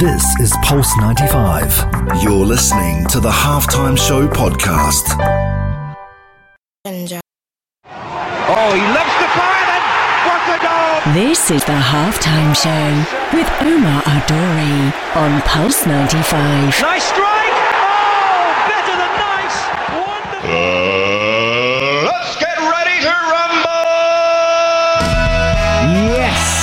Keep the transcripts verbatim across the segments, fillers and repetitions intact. This is Pulse ninety-five. You're listening to the Halftime Show podcast. Oh, he loves the fire then! What a goal! This is the Halftime Show with Omar Al Duri on Pulse ninety-five. Nice strike! Oh, better than nice! Wonderful! Uh.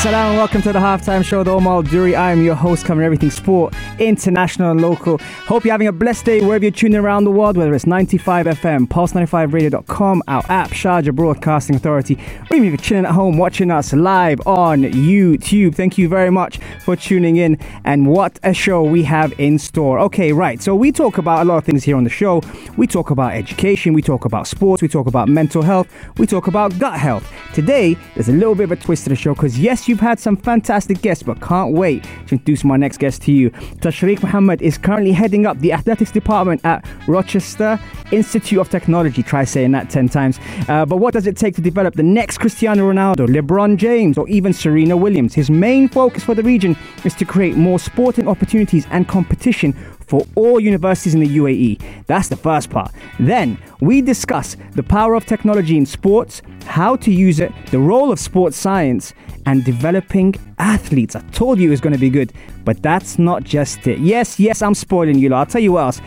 Hello and welcome to the Halftime Show with Omar Al Duri. I am your host, covering everything sport, international and local. Hope you're having a blessed day wherever you're tuning around the world, whether it's ninety-five F M, Pulse ninety-five Radio dot com, our app, Sharjah Broadcasting Authority, or even if you're chilling at home watching us live on YouTube. Thank you very much for tuning in, and what a show we have in store. Okay, right, so we talk about a lot of things here on the show. We talk about education, we talk about sports, we talk about mental health, we talk about gut health. Today, there's a little bit of a twist to the show because, yes, you I've had some fantastic guests, but can't wait to introduce my next guest to you. Tashriq Mohammed is currently heading up the athletics department at Rochester Institute of Technology. Try saying that ten times. Uh, but what does it take to develop the next Cristiano Ronaldo, LeBron James, or even Serena Williams? His main focus for the region is to create more sporting opportunities and competition for all universities in the U A E. That's the first part. Then we discuss the power of technology in sports, how to use it, the role of sports science, and developing athletes. I told you it was going to be good, but that's not just it. Yes, yes, I'm spoiling you lot. I'll tell you what else.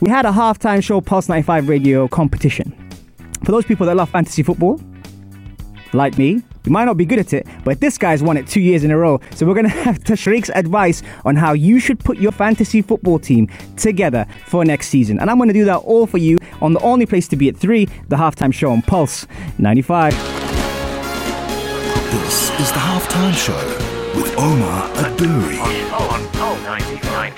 We had a halftime show Pulse ninety-five Radio competition. For those people that love fantasy football, like me, you might not be good at it, but this guy's won it two years in a row. So we're going to have Tashriq's advice on how you should put your fantasy football team together for next season. And I'm going to do that all for you on the only place to be at three, the Halftime Show on Pulse ninety-five. This is the Halftime Show with Omar Al Duri. On Pulse ninety-five.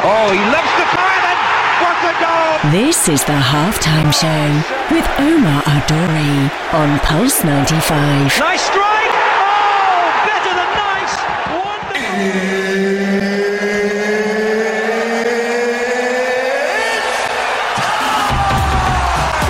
Oh, he loves the fire then! This is the Halftime Show with Omar Al Duri on Pulse ninety-five. Nice strike! Oh, better than nice! Wonderful!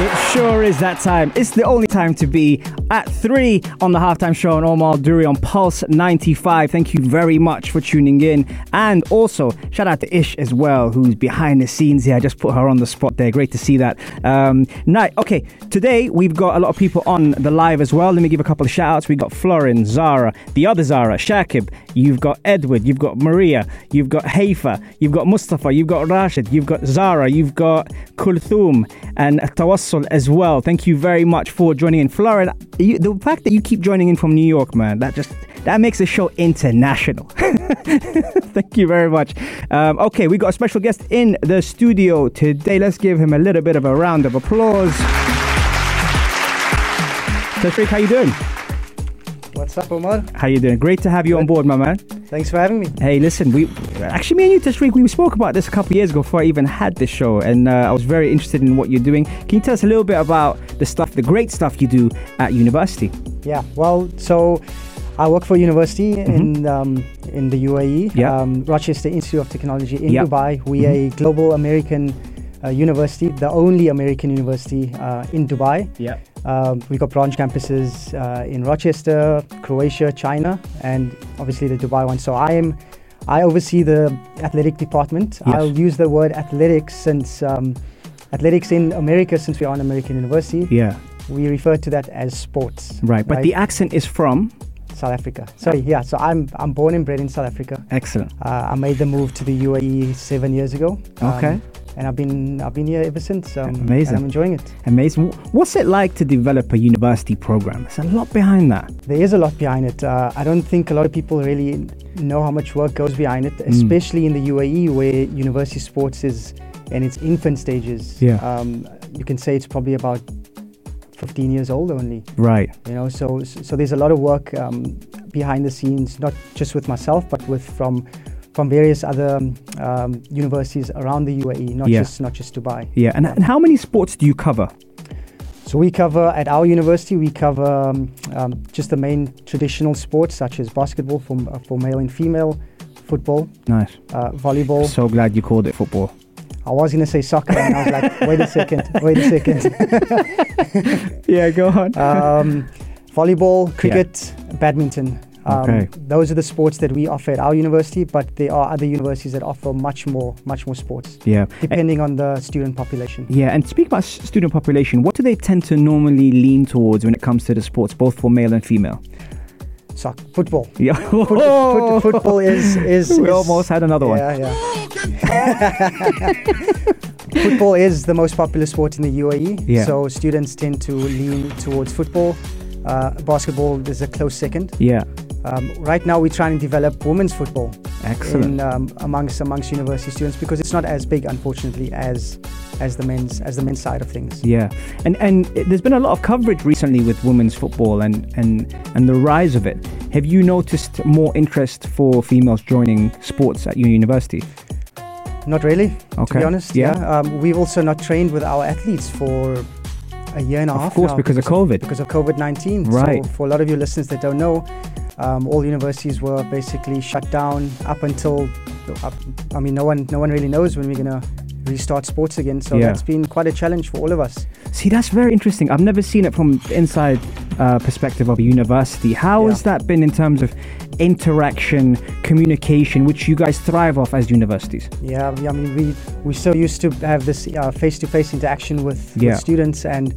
It sure is that time. It's the only time to be at three on the Halftime Show on Omar Al Duri on Pulse ninety-five. Thank you very much for tuning in. And also, shout out to Ish as well, who's behind the scenes here. I just put her on the spot there. Great to see that. Um, night. Okay, today we've got a lot of people on the live as well. Let me give a couple of shout outs. We've got Florin, Zara, the other Zara, Shakib. You've got Edward. You've got Maria. You've got Haifa. You've got Mustafa. You've got Rashid. You've got Zara. You've got Kulthum and Tawassul as well. Thank you very much for joining in. Florin, You, the fact that you keep joining in from New York, man, that just that makes the show international. Thank you very much. Um, okay, we got a special guest in the studio today. Let's give him a little bit of a round of applause. Tashriq, how you doing? What's up, Omar? How you doing? Great to have you Good. on board, my man. Thanks for having me. Hey, listen, we actually, me and you, Tashriq, we spoke about this a couple of years ago before I even had this show, and uh, I was very interested in what you're doing. Can you tell us a little bit about the stuff, the great stuff you do at university? Yeah, well, so I work for university mm-hmm. in um, in the U A E, yep. um, Rochester Institute of Technology in yep. Dubai. We mm-hmm. are a global American uh, university, the only American university uh, in Dubai. Yeah. Uh, we've got branch campuses uh, in Rochester, Croatia, China, and obviously the Dubai one. So I am, I oversee the athletic department. Yes. I'll use the word athletics since um, athletics in America, since we are an American university. Yeah, we refer to that as sports. Right, but right? The accent is from South Africa. Sorry, yeah. So I'm I'm born and bred in South Africa. Excellent. Uh, I made the move to the U A E seven years ago. Okay. Um, And I've been I've been here ever since. Um, Amazing. And I'm enjoying it. Amazing. What's it like to develop a university program? There's a lot behind that. There is a lot behind it. Uh, I don't think a lot of people really know how much work goes behind it, especially mm. in the U A E, where university sports is in its infant stages. Yeah. Um, you can say it's probably about fifteen years old only. Right. You know, so so there's a lot of work um, behind the scenes, not just with myself, but with from. from various other um, universities around the U A E, not yeah. just not just Dubai. Yeah, and, and how many sports do you cover? So we cover, at our university, we cover um, um, just the main traditional sports, such as basketball for, for male and female, football. Nice. Uh, volleyball. I'm so glad you called it football. I was going to say soccer, and I was like, wait a second, wait a second. yeah, go on. Um, volleyball, cricket, yeah. badminton. Um, okay. Those are the sports that we offer at our university, but there are other universities that offer much more, much more sports. Yeah. Depending and on the student population. Yeah, and speak about student population. What do they tend to normally lean towards when it comes to the sports, both for male and female? Soccer, football. Yeah. Foot, foot, football is, is, is... We almost had another one. Yeah, yeah. Football is the most popular sport in the U A E. Yeah. So students tend to lean towards football. Uh, basketball is a close second. Yeah. Um, right now, we're trying to develop women's football. Excellent. In, um, amongst amongst university students, because it's not as big, unfortunately, as as the men's as the men's side of things. Yeah, and and there's been a lot of coverage recently with women's football and and and the rise of it. Have you noticed more interest for females joining sports at your university? Not really. Okay. To be honest, yeah. yeah. Um, we've also not trained with our athletes for a year and a of half. Of course, now, because, because of COVID. Because of COVID nineteen. Right. So for a lot of your listeners that don't know. Um, all universities were basically shut down up until, up, I mean, no one no one really knows when we're going to restart sports again. So yeah. That's been quite a challenge for all of us. See, that's very interesting. I've never seen it from the inside uh, perspective of a university. How yeah. has that been in terms of interaction, communication, which you guys thrive off as universities? Yeah, I mean, we, we're so used to have this uh, face-to-face interaction with, yeah. with students, and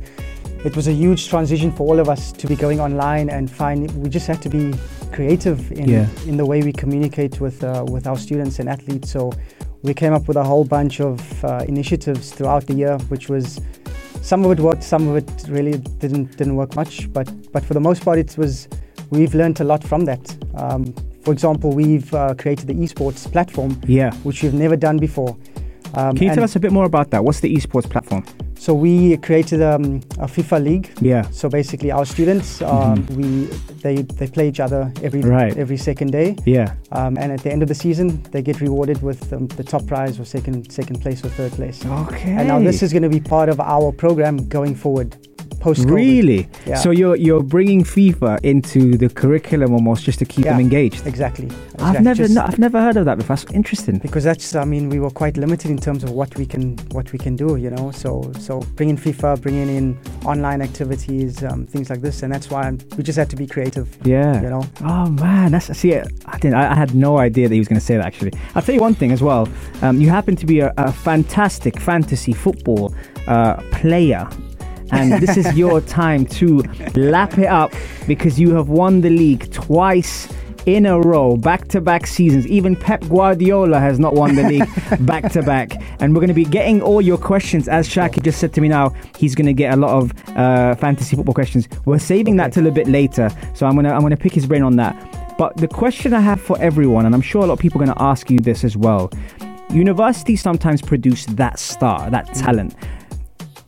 it was a huge transition for all of us to be going online and find we just had to be creative in yeah. in the way we communicate with uh, with our students and athletes. So we came up with a whole bunch of uh, initiatives throughout the year, which was some of it worked, some of it really didn't didn't work much. But but for the most part, it was we've learned a lot from that. Um, for example, we've uh, created the esports platform, yeah. which we've never done before. Um, Can you tell us a bit more about that? What's the esports platform? So we created um, a FIFA league. Yeah. So basically, our students, um, mm-hmm. we they they play each other every right. every second day. Yeah. Um, and at the end of the season, they get rewarded with um, the top prize or second second place or third place. Okay. And now this is going to be part of our program going forward. Post-COVID. Really? Yeah. So you're you're bringing FIFA into the curriculum almost just to keep yeah, them engaged. Exactly. exactly. I've never no, I've never heard of that before. That's interesting. Because that's I mean we were quite limited in terms of what we can what we can do, you know. So so bringing FIFA, bringing in online activities, um, things like this, and that's why I'm, we just had to be creative. Yeah. You know. Oh man, that's see I didn't I had no idea that he was going to say that actually. I'll tell you one thing as well. Um, you happen to be a, a fantastic fantasy football uh, player. And this is your time to lap it up because you have won the league twice in a row, back-to-back seasons. Even Pep Guardiola has not won the league back-to-back. And we're going to be getting all your questions. As Shaki just said to me now, he's going to get a lot of uh, fantasy football questions. We're saving okay. that till a bit later. So I'm going to I'm going to pick his brain on that. But the question I have for everyone, and I'm sure a lot of people are going to ask you this as well. Universities sometimes produce that star, that talent.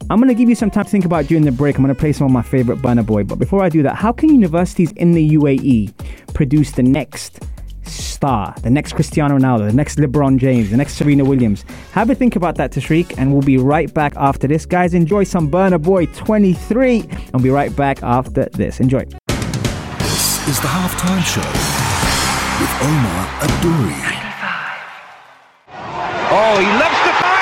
I'm going to give you some time to think about during the break. I'm going to play some of my favorite Burna Boy. But before I do that, how can universities in the U A E produce the next star, the next Cristiano Ronaldo, the next LeBron James, the next Serena Williams? Have a think about that, Tashriq, and we'll be right back after this. Guys, enjoy some Burna Boy twenty-three, and we'll be right back after this. Enjoy. This is the Halftime Show with Omar Al Duri. Oh, he loves the fire!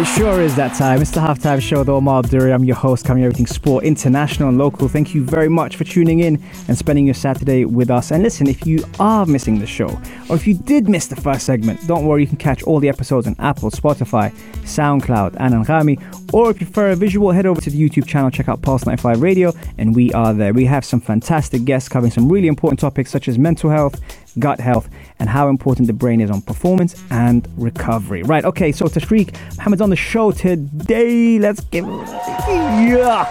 It sure is that time. It's the Halftime Show with Omar Al Duri. I'm your host, covering everything sport, international and local. Thank you very much for tuning in and spending your Saturday with us. And listen, if you are missing the show, or if you did miss the first segment, don't worry, you can catch all the episodes on Apple, Spotify, SoundCloud, and Anghami. Or if you prefer a visual, head over to the YouTube channel, check out Pulse ninety-five Radio, and we are there. We have some fantastic guests covering some really important topics such as mental health, gut health, and how important the brain is on performance and recovery. Right, okay, so Tashriq Mohammed's on the show today. Let's give it yeah.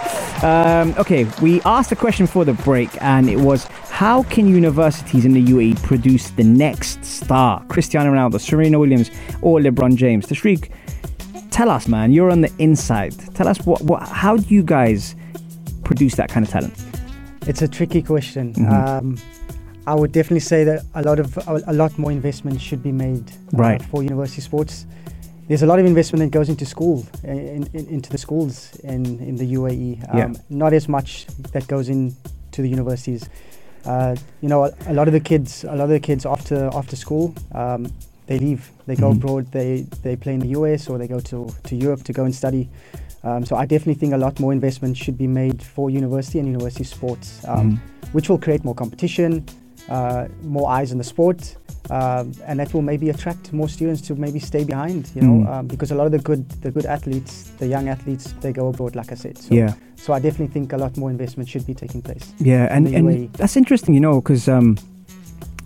Um, okay, we asked a question for the break, and it was, how can universities in the U A E produce the next star? Cristiano Ronaldo, Serena Williams, or LeBron James? Tashriq, tell us, man, you're on the inside. Tell us, what, what, how do you guys produce that kind of talent? It's a tricky question. Mm-hmm. Um, I would definitely say that a lot of a lot more investment should be made uh, right. for university sports. There's a lot of investment that goes into school, in, in, into the schools in, in the U A E. Um, yeah. Not as much that goes into the universities. Uh, you know, a, a lot of the kids, a lot of the kids after after school, um, they leave. They go mm-hmm. abroad. They they play in the U S or they go to to Europe to go and study. Um, so I definitely think a lot more investment should be made for university and university sports, um, mm. which will create more competition, uh, more eyes in the sport, um, and that will maybe attract more students to maybe stay behind. You know, mm. um, because a lot of the good, the good athletes, the young athletes, they go abroad, like I said. So, yeah. So I definitely think a lot more investment should be taking place. Yeah, and, and that's interesting, you know, because. Um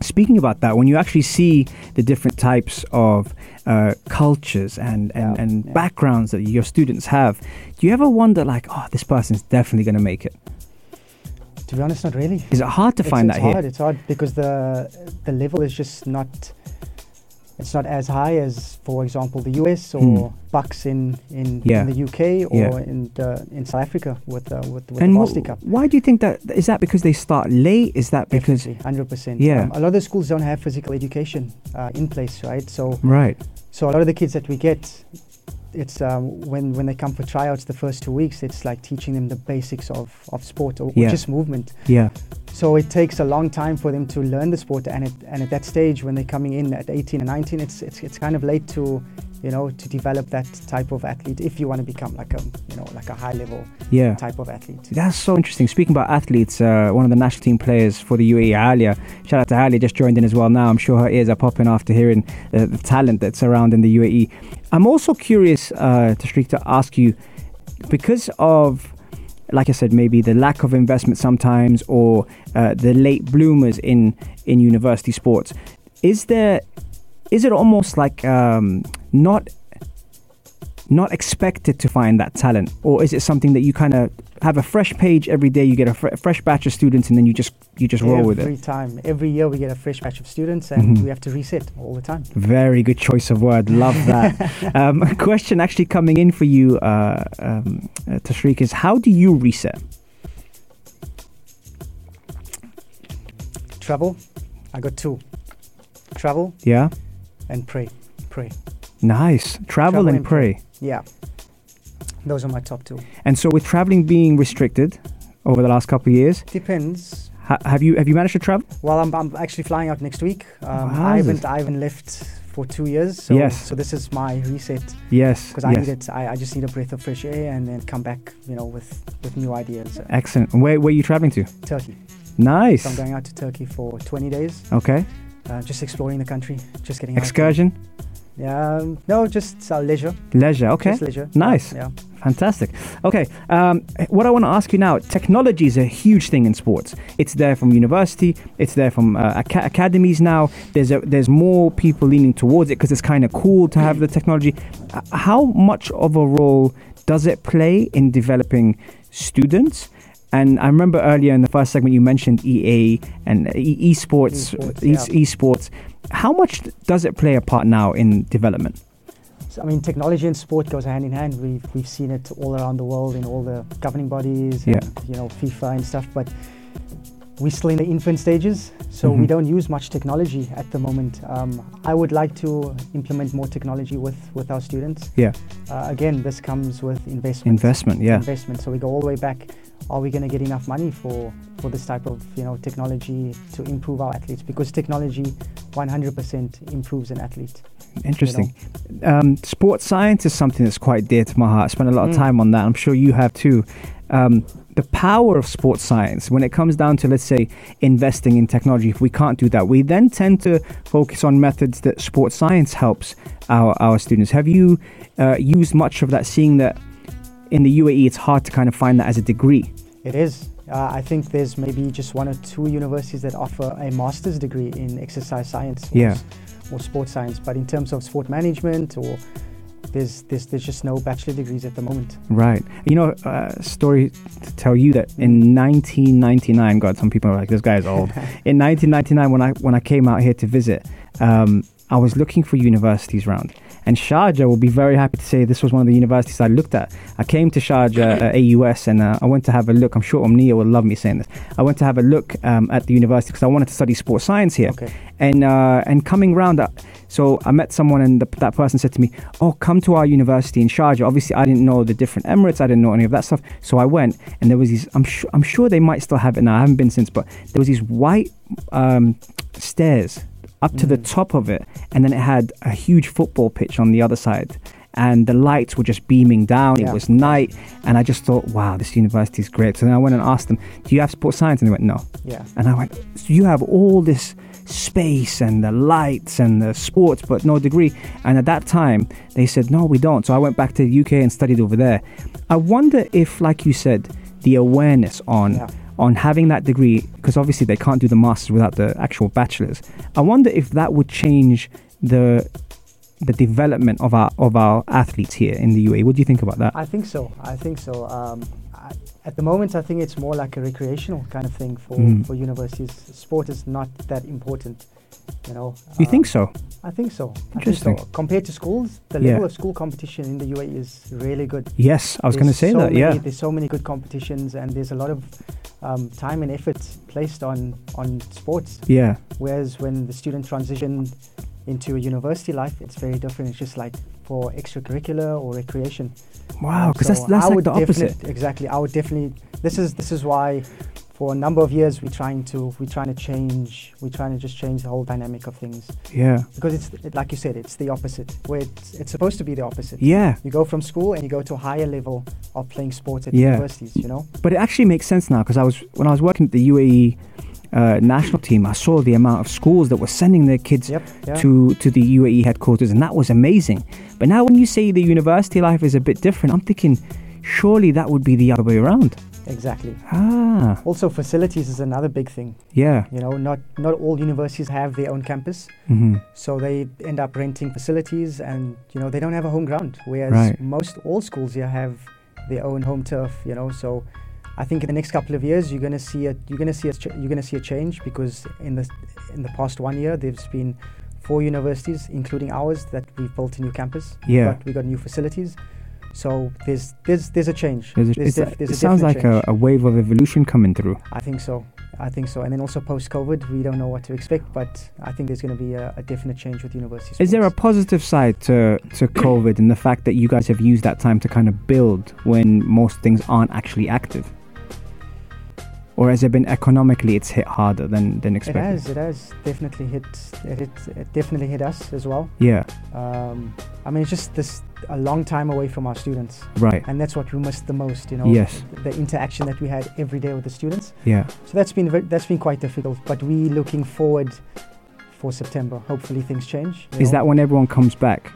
Speaking about that, when you actually see the different types of uh, cultures and, and, yeah, and yeah. backgrounds that your students have, do you ever wonder, like, oh, this person's definitely going to make it? To be honest, not really. Is it hard to find it's, it's that hard, here? It's hard because the the level is just not, it's not as high as, for example, the U S or hmm. Bucks in, in, yeah. in the U K or yeah. in the, in South Africa with, uh, with, with and the Varsity Cup. Why do you think that? Is that because they start late? Is that because... Definitely, one hundred percent. Yeah. Um, a lot of the schools don't have physical education uh, in place, right? So, right. So a lot of the kids that we get, it's um, when, when they come for tryouts the first two weeks, it's like teaching them the basics of, of sport or, yeah. or just movement. Yeah. So it takes a long time for them to learn the sport, and at, and at that stage, when they're coming in at eighteen and nineteen, it's it's it's kind of late to, you know, to develop that type of athlete if you want to become like a, you know, like a high level yeah. type of athlete. That's so interesting. Speaking about athletes, uh, one of the national team players for the U A E, Alia, shout out to Alia, just joined in as well now. I'm sure her ears are popping after hearing uh, the talent that's surrounding the U A E. I'm also curious, uh, Tashriq, to ask you, because of, like I said, maybe the lack of investment sometimes, or uh, the late bloomers in, in university sports. Is there, is it almost like um, not not expected to find that talent, or is it something that you kind of have a fresh page every day? You get a fr- fresh batch of students, and then you just you just every roll with it. Every time, every year, we get a fresh batch of students, and mm-hmm. we have to reset all the time. Very good choice of word. Love that. um, a question actually coming in for you, uh, um, uh, Tashriq, is how do you reset? Travel. I got two. Travel. Yeah. And pray, pray. Nice. Travel, Travel and, and pray. pray. Yeah. Those are my top two. And so with traveling being restricted over the last couple of years? Depends. Ha- have you have you managed to travel? Well, I'm, I'm actually flying out next week. Um, I haven't I haven't left for two years. So, yes. So this is my reset. Yes. Because I yes. need it. I, I just need a breath of fresh air and then come back, you know, with, with new ideas. Excellent. Where, where are you traveling to? Turkey. Nice. So I'm going out to Turkey for twenty days. Okay. Uh, just exploring the country. Just getting out. Excursion? Yeah, no, just uh, leisure. Leisure, okay. Just leisure. Nice. Yeah. Fantastic. Okay, um, what I want to ask you now, technology is a huge thing in sports. It's there from university, it's there from uh, aca- academies now. There's a, there's more people leaning towards it because it's kind of cool to have the technology. How much of a role does it play in developing students? And I remember earlier in the first segment you mentioned E A and e- esports, esports, e- yeah. esports. How much does it play a part now in development? So, I mean, technology and sport goes hand in hand. We've we've seen it all around the world in all the governing bodies, yeah. and, you know, FIFA and stuff. But we're still in the infant stages, so mm-hmm. we don't use much technology at the moment. Um, I would like to implement more technology with, with our students. Yeah. Uh, again, this comes with investment. Investment, yeah. Investment. So we go all the way back. Are we going to get enough money for, for this type of, you know, technology to improve our athletes? Because technology one hundred percent improves an athlete. Interesting. You know? um, sports science is something that's quite dear to my heart. I spent a lot of mm. time on that. I'm sure you have too. Um, the power of sports science, when it comes down to, let's say, investing in technology, if we can't do that, we then tend to focus on methods that sports science helps our, our students. Have you uh, used much of that, seeing that in the U A E, it's hard to kind of find that as a degree? It is. Uh, I think there's maybe just one or two universities that offer a master's degree in exercise science or, yeah. s- or sports science. But in terms of sport management, or there's there's, there's just no bachelor degrees at the moment. Right. You know, a uh, story to tell you that in nineteen ninety-nine, God, some people are like, this guy is old. In nineteen ninety-nine, when I when I came out here to visit, um, I was looking for universities around. And Sharjah will be very happy to say this was one of the universities I looked at. I came to Sharjah uh, A U S and uh, I went to have a look. I'm sure Omnia will love me saying this. I went to have a look um, at the university because I wanted to study sports science here. Okay. And uh, and coming round, uh, so I met someone and the, that person said to me, oh, come to our university in Sharjah. Obviously, I didn't know the different Emirates. I didn't know any of that stuff. So I went and there was these, I'm, sh- I'm sure they might still have it now. I haven't been since, but there was these white um, stairs up to mm. the top of it, and then it had a huge football pitch on the other side, and the lights were just beaming down. Yeah. It was night, and I just thought, wow, this university is great. So then I went and asked them, do you have sports science? And they went, no. Yeah. And I went, so you have all this space and the lights and the sports, but no degree. And at that time, they said, no, we don't. So I went back to the U K and studied over there. I wonder if, like you said, the awareness on... Yeah. on having that degree, because obviously they can't do the masters without the actual bachelors. I wonder if that would change the the development of our of our athletes here in the U A E. What do you think about that? I think so. I think so. Um, I, at the moment, I think it's more like a recreational kind of thing for, mm. for universities. Sport is not that important, you know. You um, think so? I think so. Interesting. I think so. Compared to schools, the yeah. level of school competition in the U A E is really good. Yes, I was going to say so that. Many, yeah, there's so many good competitions, and there's a lot of um, time and effort placed on on sports. Yeah. Whereas when the student transition into a university life, it's very different. It's just like for extracurricular or recreation. Wow, because um, so that's that's I like would the opposite. Exactly. I would definitely. This is this is why. For a number of years, we're trying to we're trying to change we're trying to just change the whole dynamic of things. Yeah. Because it's it, like you said, it's the opposite. Where it's, it's supposed to be the opposite. Yeah. You go from school and you go to a higher level of playing sports at yeah. universities. You know. But it actually makes sense now because I was when I was working at the U A E uh, national team, I saw the amount of schools that were sending their kids yep, yeah. to to the U A E headquarters, and that was amazing. But now when you say the university life is a bit different, I'm thinking surely that would be the other way around. Exactly. Ah. Also, facilities is another big thing. Yeah. You know, not not all universities have their own campus, mm-hmm. so they end up renting facilities, and you know they don't have a home ground. Whereas right. most all schools here have their own home turf. You know, so I think in the next couple of years you're gonna see a you're gonna see a you're gonna see a change because in the in the past one year there's been four universities, including ours, that we've built a new campus. Yeah. But we got new facilities. So there's there's there's a change. There's a, there's def, there's it a sounds like a, a wave of evolution coming through. I think so. I think so. And then also post-COVID, we don't know what to expect, but I think there's going to be a, a definite change with universities. Is there a positive side to, to COVID and the fact that you guys have used that time to kind of build when most things aren't actually active? Or has it been economically it's hit harder than, than expected? It has, it has definitely hit it, hit, it definitely hit us as well. Yeah. Um, I mean, it's just this a long time away from our students. Right. And that's what we missed the most, you know. Yes. The, the interaction that we had every day with the students. Yeah. So that's been very, that's been quite difficult, but we looking forward for September. Hopefully things change. Is know? that when everyone comes back?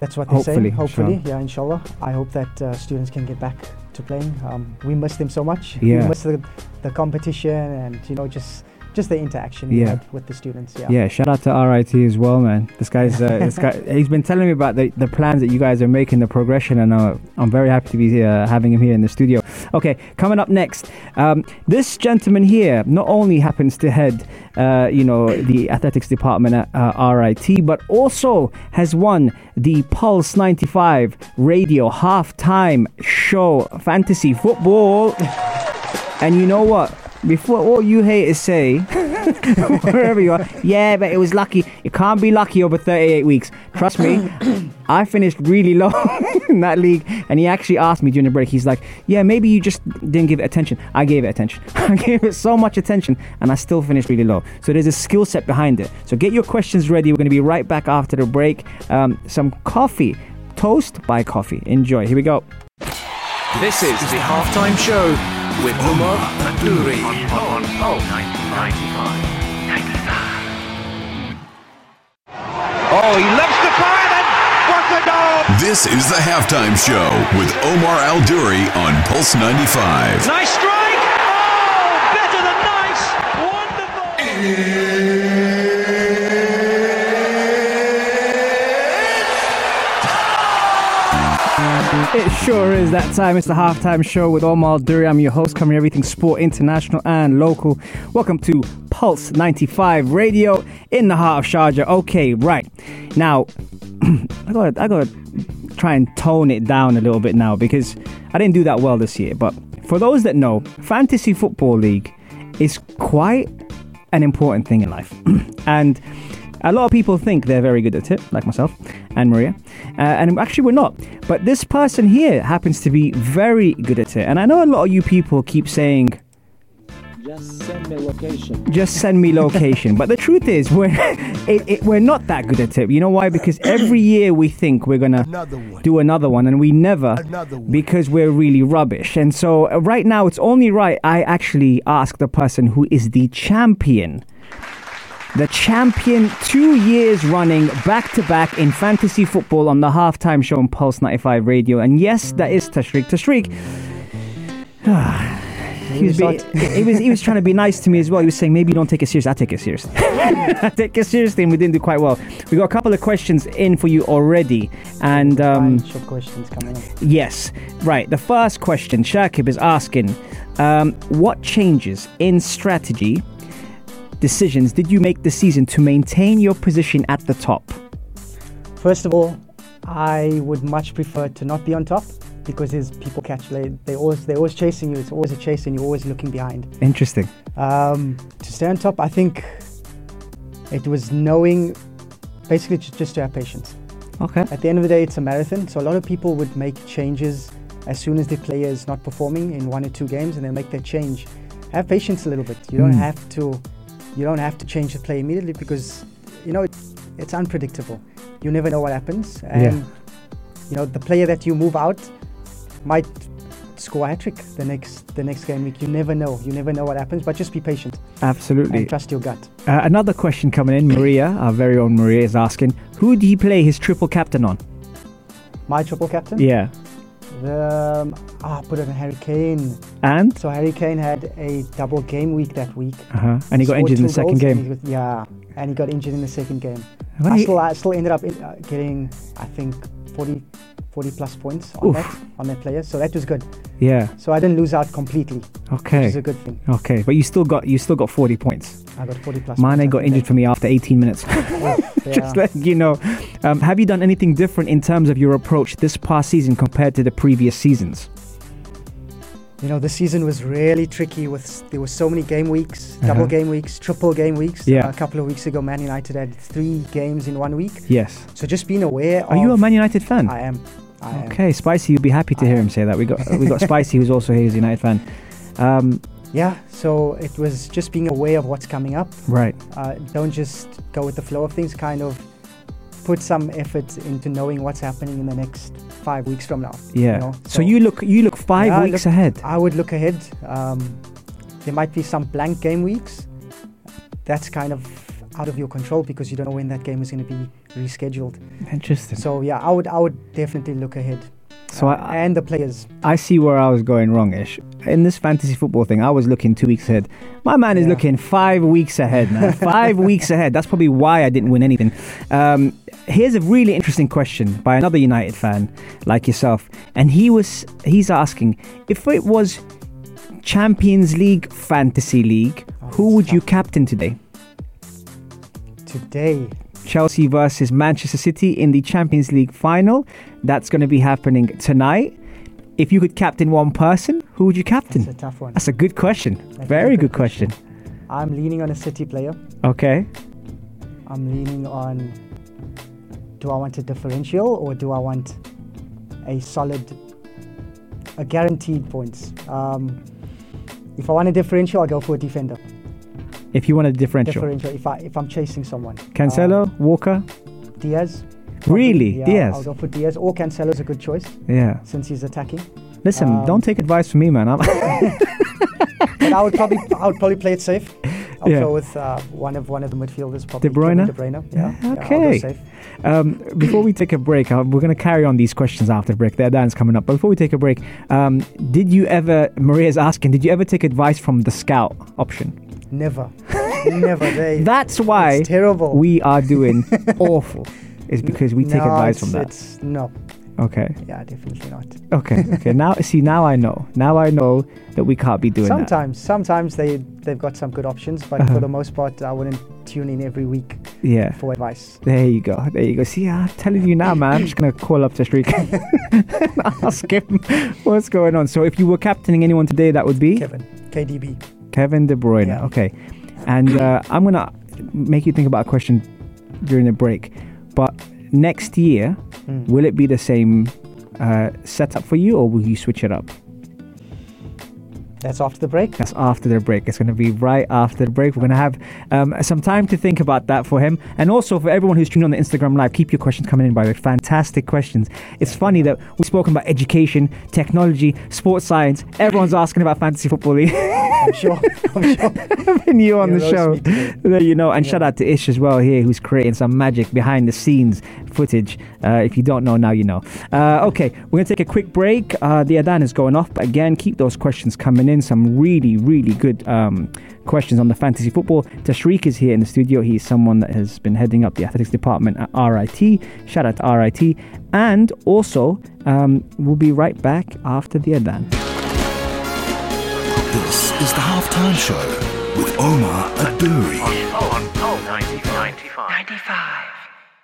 That's what they say. Hopefully, inshallah. yeah, inshallah. I hope that uh, students can get back to playing. Um, we miss them so much. Yeah. We miss the, the competition and, you know, just just the interaction yeah. with, with the students. Yeah. Yeah. Shout out to R I T as well, man. This guy's uh, this guy. He's been telling me about the, the plans that you guys are making, the progression, and uh, I'm very happy to be uh, having him here in the studio. Okay, coming up next, um, this gentleman here not only happens to head, uh, you know, the athletics department at uh, R I T, but also has won the Pulse ninety-five Radio Halftime Show Fantasy Football. And you know what? Before all you haters say, wherever you are, yeah, but it was lucky. You can't be lucky over thirty-eight weeks. Trust me, I finished really low in that league. And he actually asked me during the break, he's like, yeah, maybe you just didn't give it attention. I gave it attention. I gave it so much attention and I still finished really low. So there's a skill set behind it. So get your questions ready. We're going to be right back after the break. Um, some coffee. Toast by coffee. Enjoy. Here we go. This is the halftime show with Omar Al Duri on Pulse ninety-five. Oh, he lifts the fire and what's a goal! This is the halftime show with Omar Al Duri on Pulse ninety-five. Nice strike! Oh, better than nice! Wonderful! It sure is that time. It's the halftime show with Omar Al Duri. I'm your host, covering everything sport, international and local. Welcome to Pulse ninety-five Radio in the heart of Sharjah. Okay, right. Now, I got I got to try and tone it down a little bit now because I didn't do that well this year. But for those that know, Fantasy Football League is quite an important thing in life, and a lot of people think they're very good at it, like myself and Maria, uh, and actually we're not. But this person here happens to be very good at it, and I know a lot of you people keep saying, just send me location. Just send me location. But the truth is, we're it, it, we're not that good at it. You know why? Because every year we think we're going to do another one, and we never, another because we're really rubbish. And so uh, right now, it's only right I actually ask the person who is the champion. The champion two years running back-to-back in fantasy football on the halftime show on Pulse ninety-five Radio. And yes, that is Tashriq. Tashriq... He was, be, he was he was trying to be nice to me as well. He was saying, maybe you don't take it seriously. I take it seriously. I take it seriously, and we didn't do quite well. We got a couple of questions in for you already. And um, bunch of questions coming up. Yes. Right. The first question, Shakib is asking, um, what changes in strategy decisions did you make this season to maintain your position at the top? First of all, I would much prefer to not be on top, because there's people catch, they always, they're always chasing you. It's always a chase and you're always looking behind. Interesting. Um, to stay on top, I think it was knowing, basically just to have patience. Okay. At the end of the day, it's a marathon. So a lot of people would make changes as soon as the player is not performing in one or two games, and they make that change. Have patience a little bit. You don't mm. have to, you don't have to change the play immediately, because, you know, it's, it's unpredictable. You never know what happens. And, yeah. you know, the player that you move out might score a hat-trick the next the next game week. You never know. You never know what happens, but just be patient. Absolutely. And trust your gut. Uh, another question coming in, Maria, our very own Maria, is asking, who did he play his triple captain on? My triple captain? Yeah. The, um, ah, put it on Harry Kane. And? So Harry Kane had a double game week that week. Uh-huh. And he got injured in the second game. And got, yeah, and he got injured in the second game. I, he... still, I still ended up in, uh, getting, I think, forty... forty plus points on Oof. that on that player, so that was good. Yeah. So I didn't lose out completely. Okay. Which is a good thing. Okay, but you still got you still got forty points. I got forty plus. Mane points got injured for me after eighteen minutes. Oh, yeah. Just letting you know. Um, have you done anything different in terms of your approach this past season compared to the previous seasons? You know, the season was really tricky. With there were so many game weeks, uh-huh. double game weeks, triple game weeks. Yeah. Uh, a couple of weeks ago, Man United had three games in one week. Yes. So just being aware. Are of... Are you a Man United fan? I am. I okay, am. Spicy. You'd be happy to I hear am. him say that. We got we got Spicy, who's also here, who's a United fan. Um, yeah. So it was just being aware of what's coming up. Right. Uh, don't just go with the flow of things. Kind of put some effort into knowing what's happening in the next five weeks from now. Yeah. You know? so, so you look you look five yeah, weeks look, ahead. I would look ahead. Um, there might be some blank game weeks. That's kind of out of your control because you don't know when that game is going to be rescheduled. Interesting. So yeah, I would I would definitely look ahead. So uh, I, and the players. I see where I was going wrong-ish. In this fantasy football thing, I was looking two weeks ahead. My man yeah. is looking five weeks ahead, man. Five weeks ahead. That's probably why I didn't win anything. Um, here's a really interesting question by another United fan like yourself. And he was he's asking, if it was Champions League, Fantasy League, oh, who would tough. you captain today? Today? Chelsea versus Manchester City in the Champions League final. That's going to be happening tonight. If you could captain one person, who would you captain? That's a tough one. That's a good question. That's Very good, good question. question. I'm leaning on a City player. Okay. I'm leaning on, do I want a differential or do I want a solid, a guaranteed points? Um, if I want a differential, I'll go for a defender. If you want a differential? Differential, if, I, if I'm chasing someone. Cancelo, um, Walker? Diaz. Really? Yeah, Diaz? I'll go for Diaz. Or Cancelo's a good choice. Yeah. Since he's attacking. Listen, um, don't take advice from me, man. I'm but I would probably I would probably play it safe. I'll yeah. go with uh, one of one of the midfielders, probably. De Bruyne? De Bruyne, yeah. yeah okay. Yeah, um, before we take a break, uh, we're going to carry on these questions after the break. The Adan's coming up. But before we take a break, um, did you ever, Maria's asking, did you ever take advice from the scout option? Never. Never. They, That's why it's terrible. We are doing awful. Is because we take no, advice from that. It's, no, Okay. Yeah, definitely not. Okay. Okay. Now, see, now I know. Now I know that we can't be doing sometimes, that. Sometimes. Sometimes they, they've got some good options, but uh-huh. for the most part, I wouldn't tune in every week yeah. for advice. There you go. There you go. See, I'm telling you now, man. I'm just going to call up Tashriq and ask him what's going on. So if you were captaining anyone today, that would be? Kevin. K D B. Kevin De Bruyne. Yeah. Okay. And uh, I'm going to make you think about a question during the break. But next year... Mm. Will it be the same uh, setup for you, or will you switch it up? That's after the break. That's after the break. It's going to be right after the break. We're going to have um, some time to think about that for him. And also for everyone who's tuned on the Instagram Live, keep your questions coming in, by the way. Fantastic questions. It's funny that we've spoken about education, technology, sports science. Everyone's asking about fantasy football league. I'm sure. I'm sure. Having you on You're the show. There you know. And yeah. shout out to Ish as well here, who's creating some magic behind the scenes footage. Uh, if you don't know, now you know. Uh, okay, we're going to take a quick break. Uh, the Adhan is going off. But again, keep those questions coming in. Some really, really good um, questions on the fantasy football. Tashriq is here in the studio. He's someone that has been heading up the athletics department at R I T. Shout out to R I T. And also, um, we'll be right back after the Adhan. This is the Halftime Show with Omar Al Duri. On Pulse ninety-five.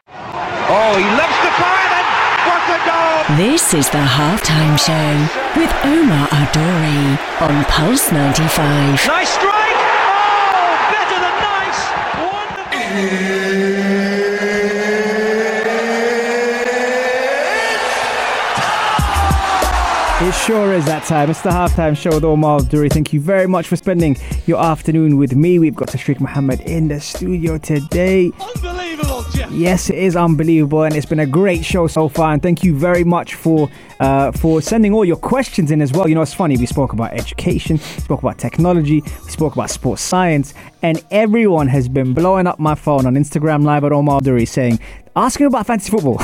Oh, he loves to fire that. What a goal! This is the Halftime Show with Omar Al Duri on Pulse ninety-five. Nice strike! Oh, better than nice. Wonderful. It sure is that time. It's the Halftime Show with Omar Al Duri. Thank you very much for spending your afternoon with me. We've got Tashriq Mohammed in the studio today. Unbelievable, Jeff. Yes, it is unbelievable, and it's been a great show so far. And thank you very much for uh, for sending all your questions in as well. You know, it's funny. We spoke about education, we spoke about technology, we spoke about sports science, and everyone has been blowing up my phone on Instagram Live at Omar Al Duri saying, ask him about fantasy football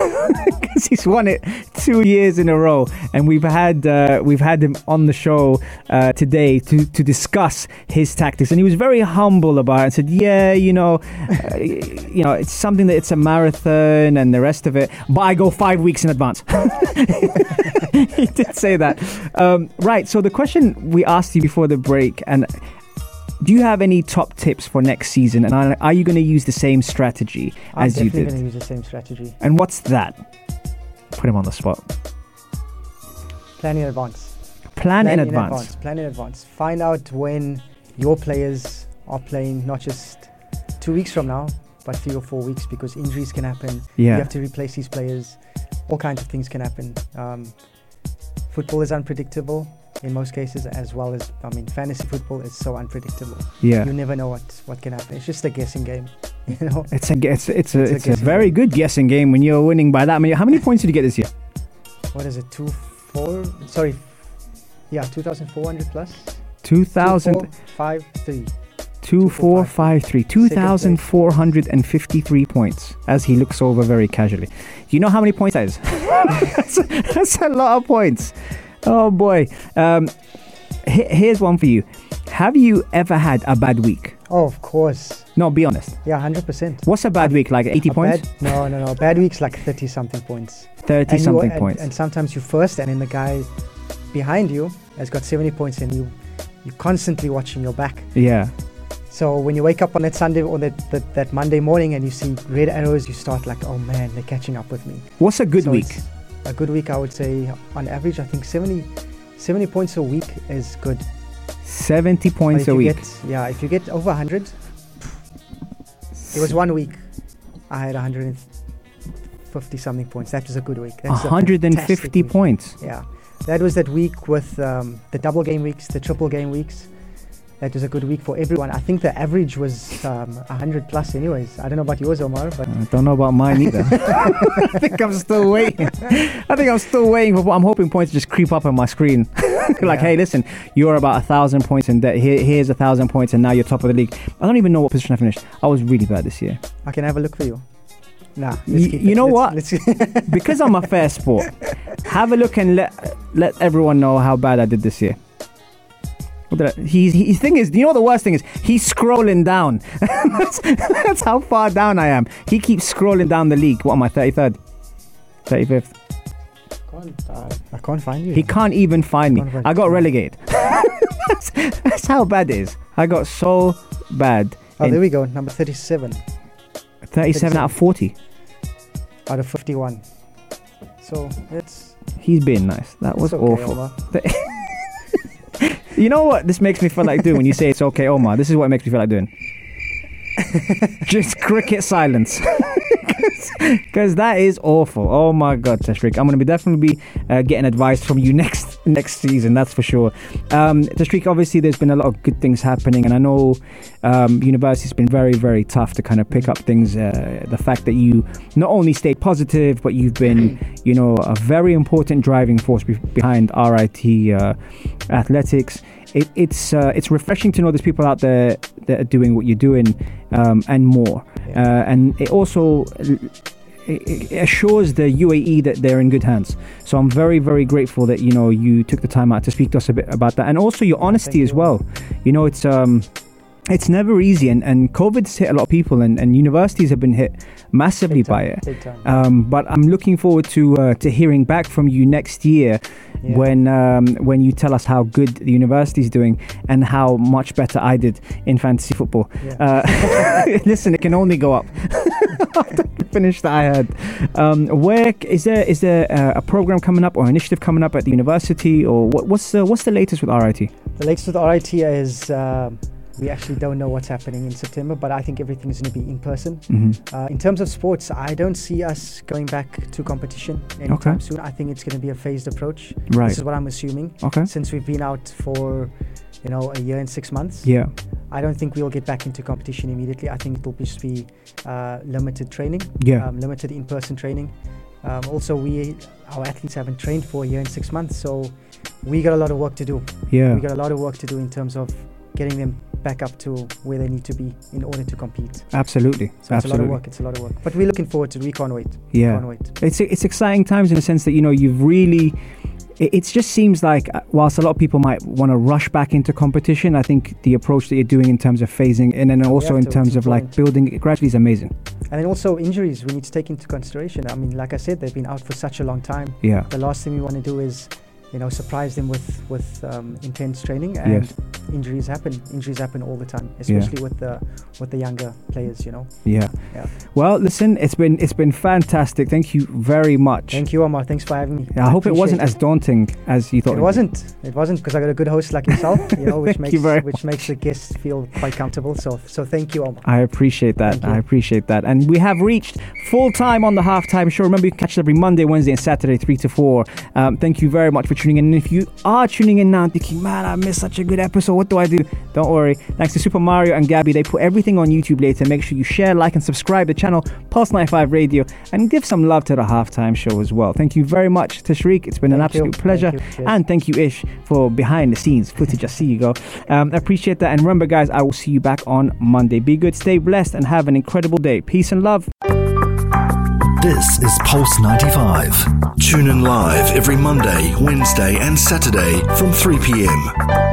because he's won it two years in a row, and we've had uh, we've had him on the show uh, today to to discuss his tactics, and he was very humble about it and said, "Yeah, you know, uh, you know, it's something that it's a marathon and the rest of it, but I go five weeks in advance." He did say that, um, right? So the question we asked you before the break, and do you have any top tips for next season? And are, are you going to use the same strategy I'm as you did? I'm definitely going to use the same strategy. And what's that? Put him on the spot. Plan in advance. Plan, Plan in, in advance. advance. Plan in advance. Find out when your players are playing, not just two weeks from now, but three or four weeks, because injuries can happen. Yeah. You have to replace these players. All kinds of things can happen. Um, football is unpredictable. In most cases, as well as, I mean, fantasy football is so unpredictable. Yeah. You never know what, what can happen. It's just a guessing game, you know? It's a, it's, it's a, it's it's a, a very game. good guessing game when you're winning by that many. How many points did you get this year? What is it, two, four? Sorry. Yeah, two thousand four hundred plus. two thousand. two thousand four hundred fifty-three. two thousand four hundred fifty-three. two thousand four hundred fifty-three points as he looks over very casually. You know how many points that is? that's, a, that's a lot of points. Oh boy. Um, he- here's one for you. Have you ever had a bad week? Oh, of course. No, be honest. Yeah, one hundred percent. What's a bad week? Like eighty a points? Bad, no, no, no. Bad week's like thirty-something points. thirty-something points. And, and sometimes you're first, and then the guy behind you has got seventy points, and you, you're constantly watching your back. Yeah. So when you wake up on that Sunday or that, that, that Monday morning and you see red arrows, you start like, oh man, they're catching up with me. What's a good so week? A good week, I would say, on average, I think seventy, seventy points a week is good. seventy points a week. Get, yeah, if you get over one hundred, it was one week. I had one hundred fifty-something points. That was a good week. That's one hundred fifty week. Points? Yeah. That was that week with um, the double game weeks, the triple game weeks. That was a good week for everyone. I think the average was um, one hundred plus anyways. I don't know about yours, Omar. But I don't know about mine either. I think I'm still waiting. I think I'm still waiting. For, I'm hoping points just creep up on my screen. Like, yeah. Hey, listen, you're about one thousand points in debt. Here, here's one thousand points and now you're top of the league. I don't even know what position I finished. I was really bad this year. I can have a look for you. Nah, you, you know let's, what? Let's because I'm a fair sport, have a look and let, let everyone know how bad I did this year. He's, he, the thing is, you know what the worst thing is? He's scrolling down. that's, that's how far down I am. He keeps scrolling down the league. What am I, thirty-third? thirty-fifth? can't, uh, I can't find you. He can't even find me. Find I got you. relegated. that's, that's how bad it is. I got so bad. Oh, there we go. Number thirty-seven. thirty-seven out of forty. Out of fifty-one. So it's. He's being nice. That was okay, awful. You know what? This makes me feel like doing when you say it's okay, Omar. This is what it makes me feel like doing. Just cricket silence. Because that is awful. Oh my god, Tashriq, I'm going to be definitely be uh, getting advice from you next next season, that's for sure. um, Tashriq, obviously there's been a lot of good things happening, and I know um, university's been very very tough to kind of pick up things. Uh, the fact that you not only stayed positive, but you've been, you know, a very important driving force be- behind R I T uh, athletics. It, it's uh, it's refreshing to know there's people out there that are doing what you're doing, um, and more. Yeah. Uh, and it also it, it assures the U A E that they're in good hands. So I'm very, very grateful that, you know, you took the time out to speak to us a bit about that, and also your honesty Thank as you. well. You know, it's um, it's never easy, and, and COVID's hit a lot of people, and, and universities have been hit massively by it. Um, but I'm looking forward to uh, to hearing back from you next year. Yeah. When um, when you tell us how good the university is doing and how much better I did in fantasy football. Yeah. Uh, listen, it can only go up. After the finish that I had. Um, where is there is there uh, a program coming up or initiative coming up at the university, or what, what's the, what's the latest with R I T? The latest with R I T is. Uh We actually don't know what's happening in September, but I think everything is going to be in person. Mm-hmm. Uh, in terms of sports, I don't see us going back to competition anytime okay. soon. I think it's going to be a phased approach. Right. This is what I'm assuming. Okay. Since we've been out for, you know, a year and six months. Yeah. I don't think we'll get back into competition immediately. I think it'll just be uh, limited training. Yeah. Um, limited in-person training. Um, also, we our athletes haven't trained for a year and six months, so we got a lot of work to do. Yeah. We got a lot of work to do in terms of getting them back up to where they need to be in order to compete. Absolutely. So it's Absolutely. a lot of work. It's a lot of work. But we're looking forward to it. We can't wait. Yeah. We can't wait. It's it's exciting times in the sense that, you know, you've really... It, it just seems like whilst a lot of people might want to rush back into competition, I think the approach that you're doing in terms of phasing in and also in to, terms of like building it gradually is amazing. And then also injuries we need to take into consideration. I mean, like I said, they've been out for such a long time. Yeah. The last thing we want to do is... you know, surprise them with with um, intense training, and yes. injuries happen. Injuries happen all the time, especially yeah. with the with the younger players. You know. Yeah. Yeah. Well, listen, it's been it's been fantastic. Thank you very much. Thank you, Omar. Thanks for having me. Yeah, I, I hope it wasn't it. as daunting as you thought. It, it wasn't. It wasn't because I got a good host like yourself. You know, which makes which makes the guests feel quite comfortable. So so thank you, Omar. I appreciate that. I appreciate that. And we have reached full time on the halftime show. Remember, you can catch it every Monday, Wednesday, and Saturday, three to four. Um, thank you very much for tuning in. And if you are tuning in now thinking, man, I missed such a good episode, what do I do? Don't worry. Thanks to Super Mario and Gabby, they put everything on YouTube later. Make sure you share, like, and subscribe to the channel Pulse ninety-five Radio, and give some love to the halftime show as well. Thank you very much, Tashriq. It's been thank an absolute you. pleasure. Thank you. And thank you, Ish, for behind the scenes footage. I see you go. Um, appreciate that. And remember, guys, I will see you back on Monday. Be good, stay blessed, and have an incredible day. Peace and love. This is Pulse ninety-five. Tune in live every Monday, Wednesday and Saturday from three p.m.